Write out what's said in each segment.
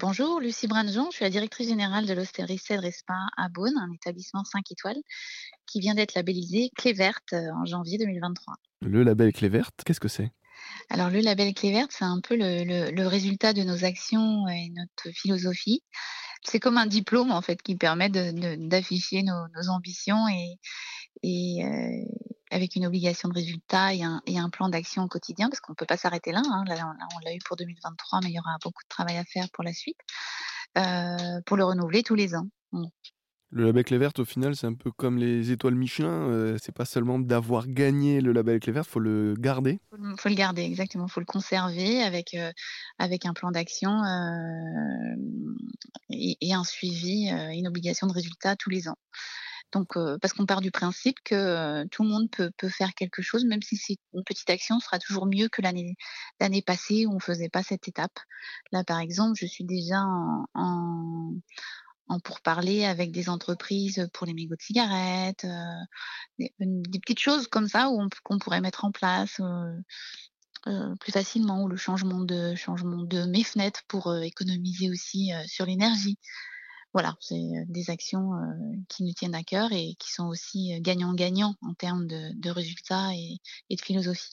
Bonjour, Lucie Brangeon, je suis la directrice générale de l'Hostellerie Cèdre Spa à Beaune, un établissement 5 étoiles qui vient d'être labellisé clef verte en janvier 2023. Le label clef verte, qu'est-ce que c'est ? Alors le label clef verte, c'est un peu le résultat de nos actions et notre philosophie. C'est comme un diplôme en fait qui permet d'afficher nos ambitions avec une obligation de résultat et un plan d'action au quotidien, parce qu'on ne peut pas s'arrêter là, hein. Là, on l'a eu pour 2023, mais il y aura beaucoup de travail à faire pour la suite, pour le renouveler tous les ans. Bon. Le label clef verte, au final, c'est un peu comme les étoiles Michelin. C'est pas seulement d'avoir gagné le label clef verte, il faut le garder. Il faut le garder, exactement. Il faut le conserver avec un plan d'action et un suivi, une obligation de résultat tous les ans. Donc, parce qu'on part du principe que tout le monde peut faire quelque chose, même si c'est une petite action, sera toujours mieux que l'année passée où on ne faisait pas cette étape. Là, par exemple, je suis déjà en pourparlers avec des entreprises pour les mégots de cigarettes, des petites choses comme ça qu'on pourrait mettre en place plus facilement, ou le changement de mes fenêtres pour économiser aussi sur l'énergie. Voilà, c'est des actions qui nous tiennent à cœur et qui sont aussi gagnant-gagnant en termes de résultats et de philosophie.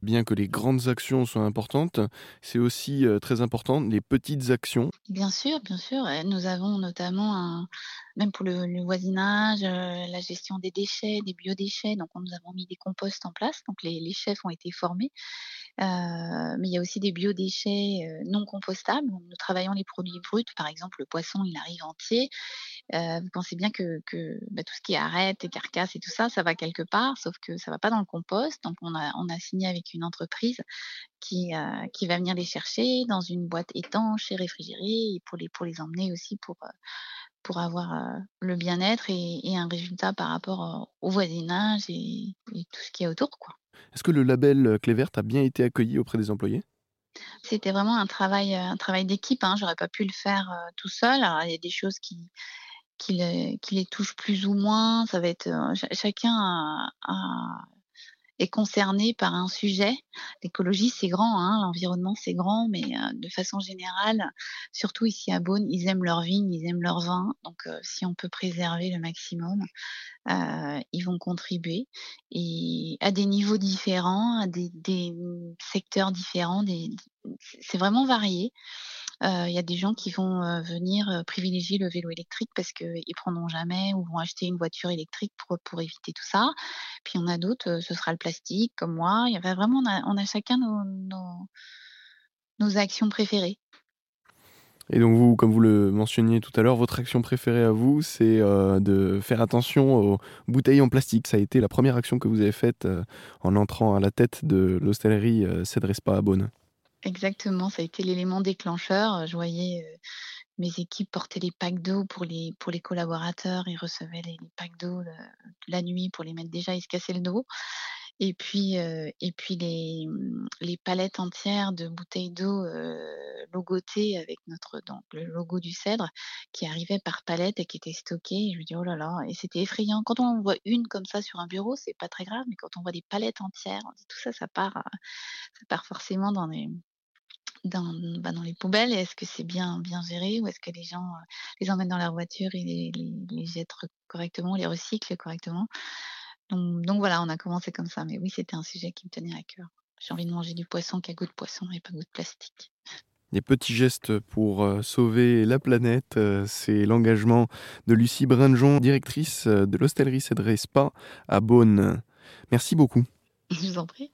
Bien que les grandes actions soient importantes, c'est aussi très important les petites actions. Bien sûr, nous avons notamment, même pour le voisinage, la gestion des déchets, des biodéchets, donc nous avons mis des composts en place, donc les chefs ont été formés, mais il y a aussi des biodéchets non compostables, nous travaillons les produits bruts, par exemple le poisson il arrive entier, vous pensez bien que tout ce qui est arêtes et carcasses et tout ça, ça va quelque part, sauf que ça ne va pas dans le compost, donc on a signé avec une entreprise qui va venir les chercher dans une boîte étanche et réfrigérée et pour les emmener aussi pour avoir le bien-être et un résultat par rapport au voisinage et tout ce qui est autour, quoi. Est-ce que le label clef verte a bien été accueilli auprès des employés ? C'était vraiment un travail d'équipe, hein. J'aurais pas pu le faire tout seul. Alors, il y a des choses qui les touchent plus ou moins. Ça va être chacun est concerné par un sujet. L'écologie, c'est grand, hein, l'environnement, c'est grand, mais de façon générale, surtout ici à Beaune, ils aiment leur vigne, ils aiment leur vin. Donc, si on peut préserver le maximum, ils vont contribuer et à des niveaux différents, à des secteurs différents. C'est vraiment varié. Il y a des gens qui vont venir privilégier le vélo électrique parce qu'ils ne prendront jamais ou vont acheter une voiture électrique pour éviter tout ça. Puis il y en a d'autres, ce sera le plastique, comme moi. Il y a vraiment, on a chacun nos actions préférées. Et donc vous, comme vous le mentionniez tout à l'heure, votre action préférée à vous, c'est de faire attention aux bouteilles en plastique. Ça a été la première action que vous avez faite en entrant à la tête de l'Hostellerie Cèdre Spa à Beaune. Exactement, ça a été l'élément déclencheur. Je voyais mes équipes porter les packs d'eau pour les collaborateurs. Ils recevaient les packs d'eau la nuit pour les mettre déjà, ils se cassaient le dos. Et puis les palettes entières de bouteilles d'eau logotées avec le logo du cèdre qui arrivait par palette et qui était stocké. Je me dis, oh là là, et c'était effrayant. Quand on en voit une comme ça sur un bureau, c'est pas très grave, mais quand on voit des palettes entières, on dit, tout ça, ça part forcément dans les poubelles. Et est-ce que c'est bien géré ou est-ce que les gens les emmènent dans leur voiture et les jettent correctement, les recyclent correctement? Donc voilà, on a commencé comme ça. Mais oui, c'était un sujet qui me tenait à cœur. J'ai envie de manger du poisson qui a goût de poisson et pas goût de plastique. Des petits gestes pour sauver la planète, c'est l'engagement de Lucie Brangeon, directrice de l'Hostellerie Cèdre Spa à Beaune. Merci beaucoup. Je vous en prie.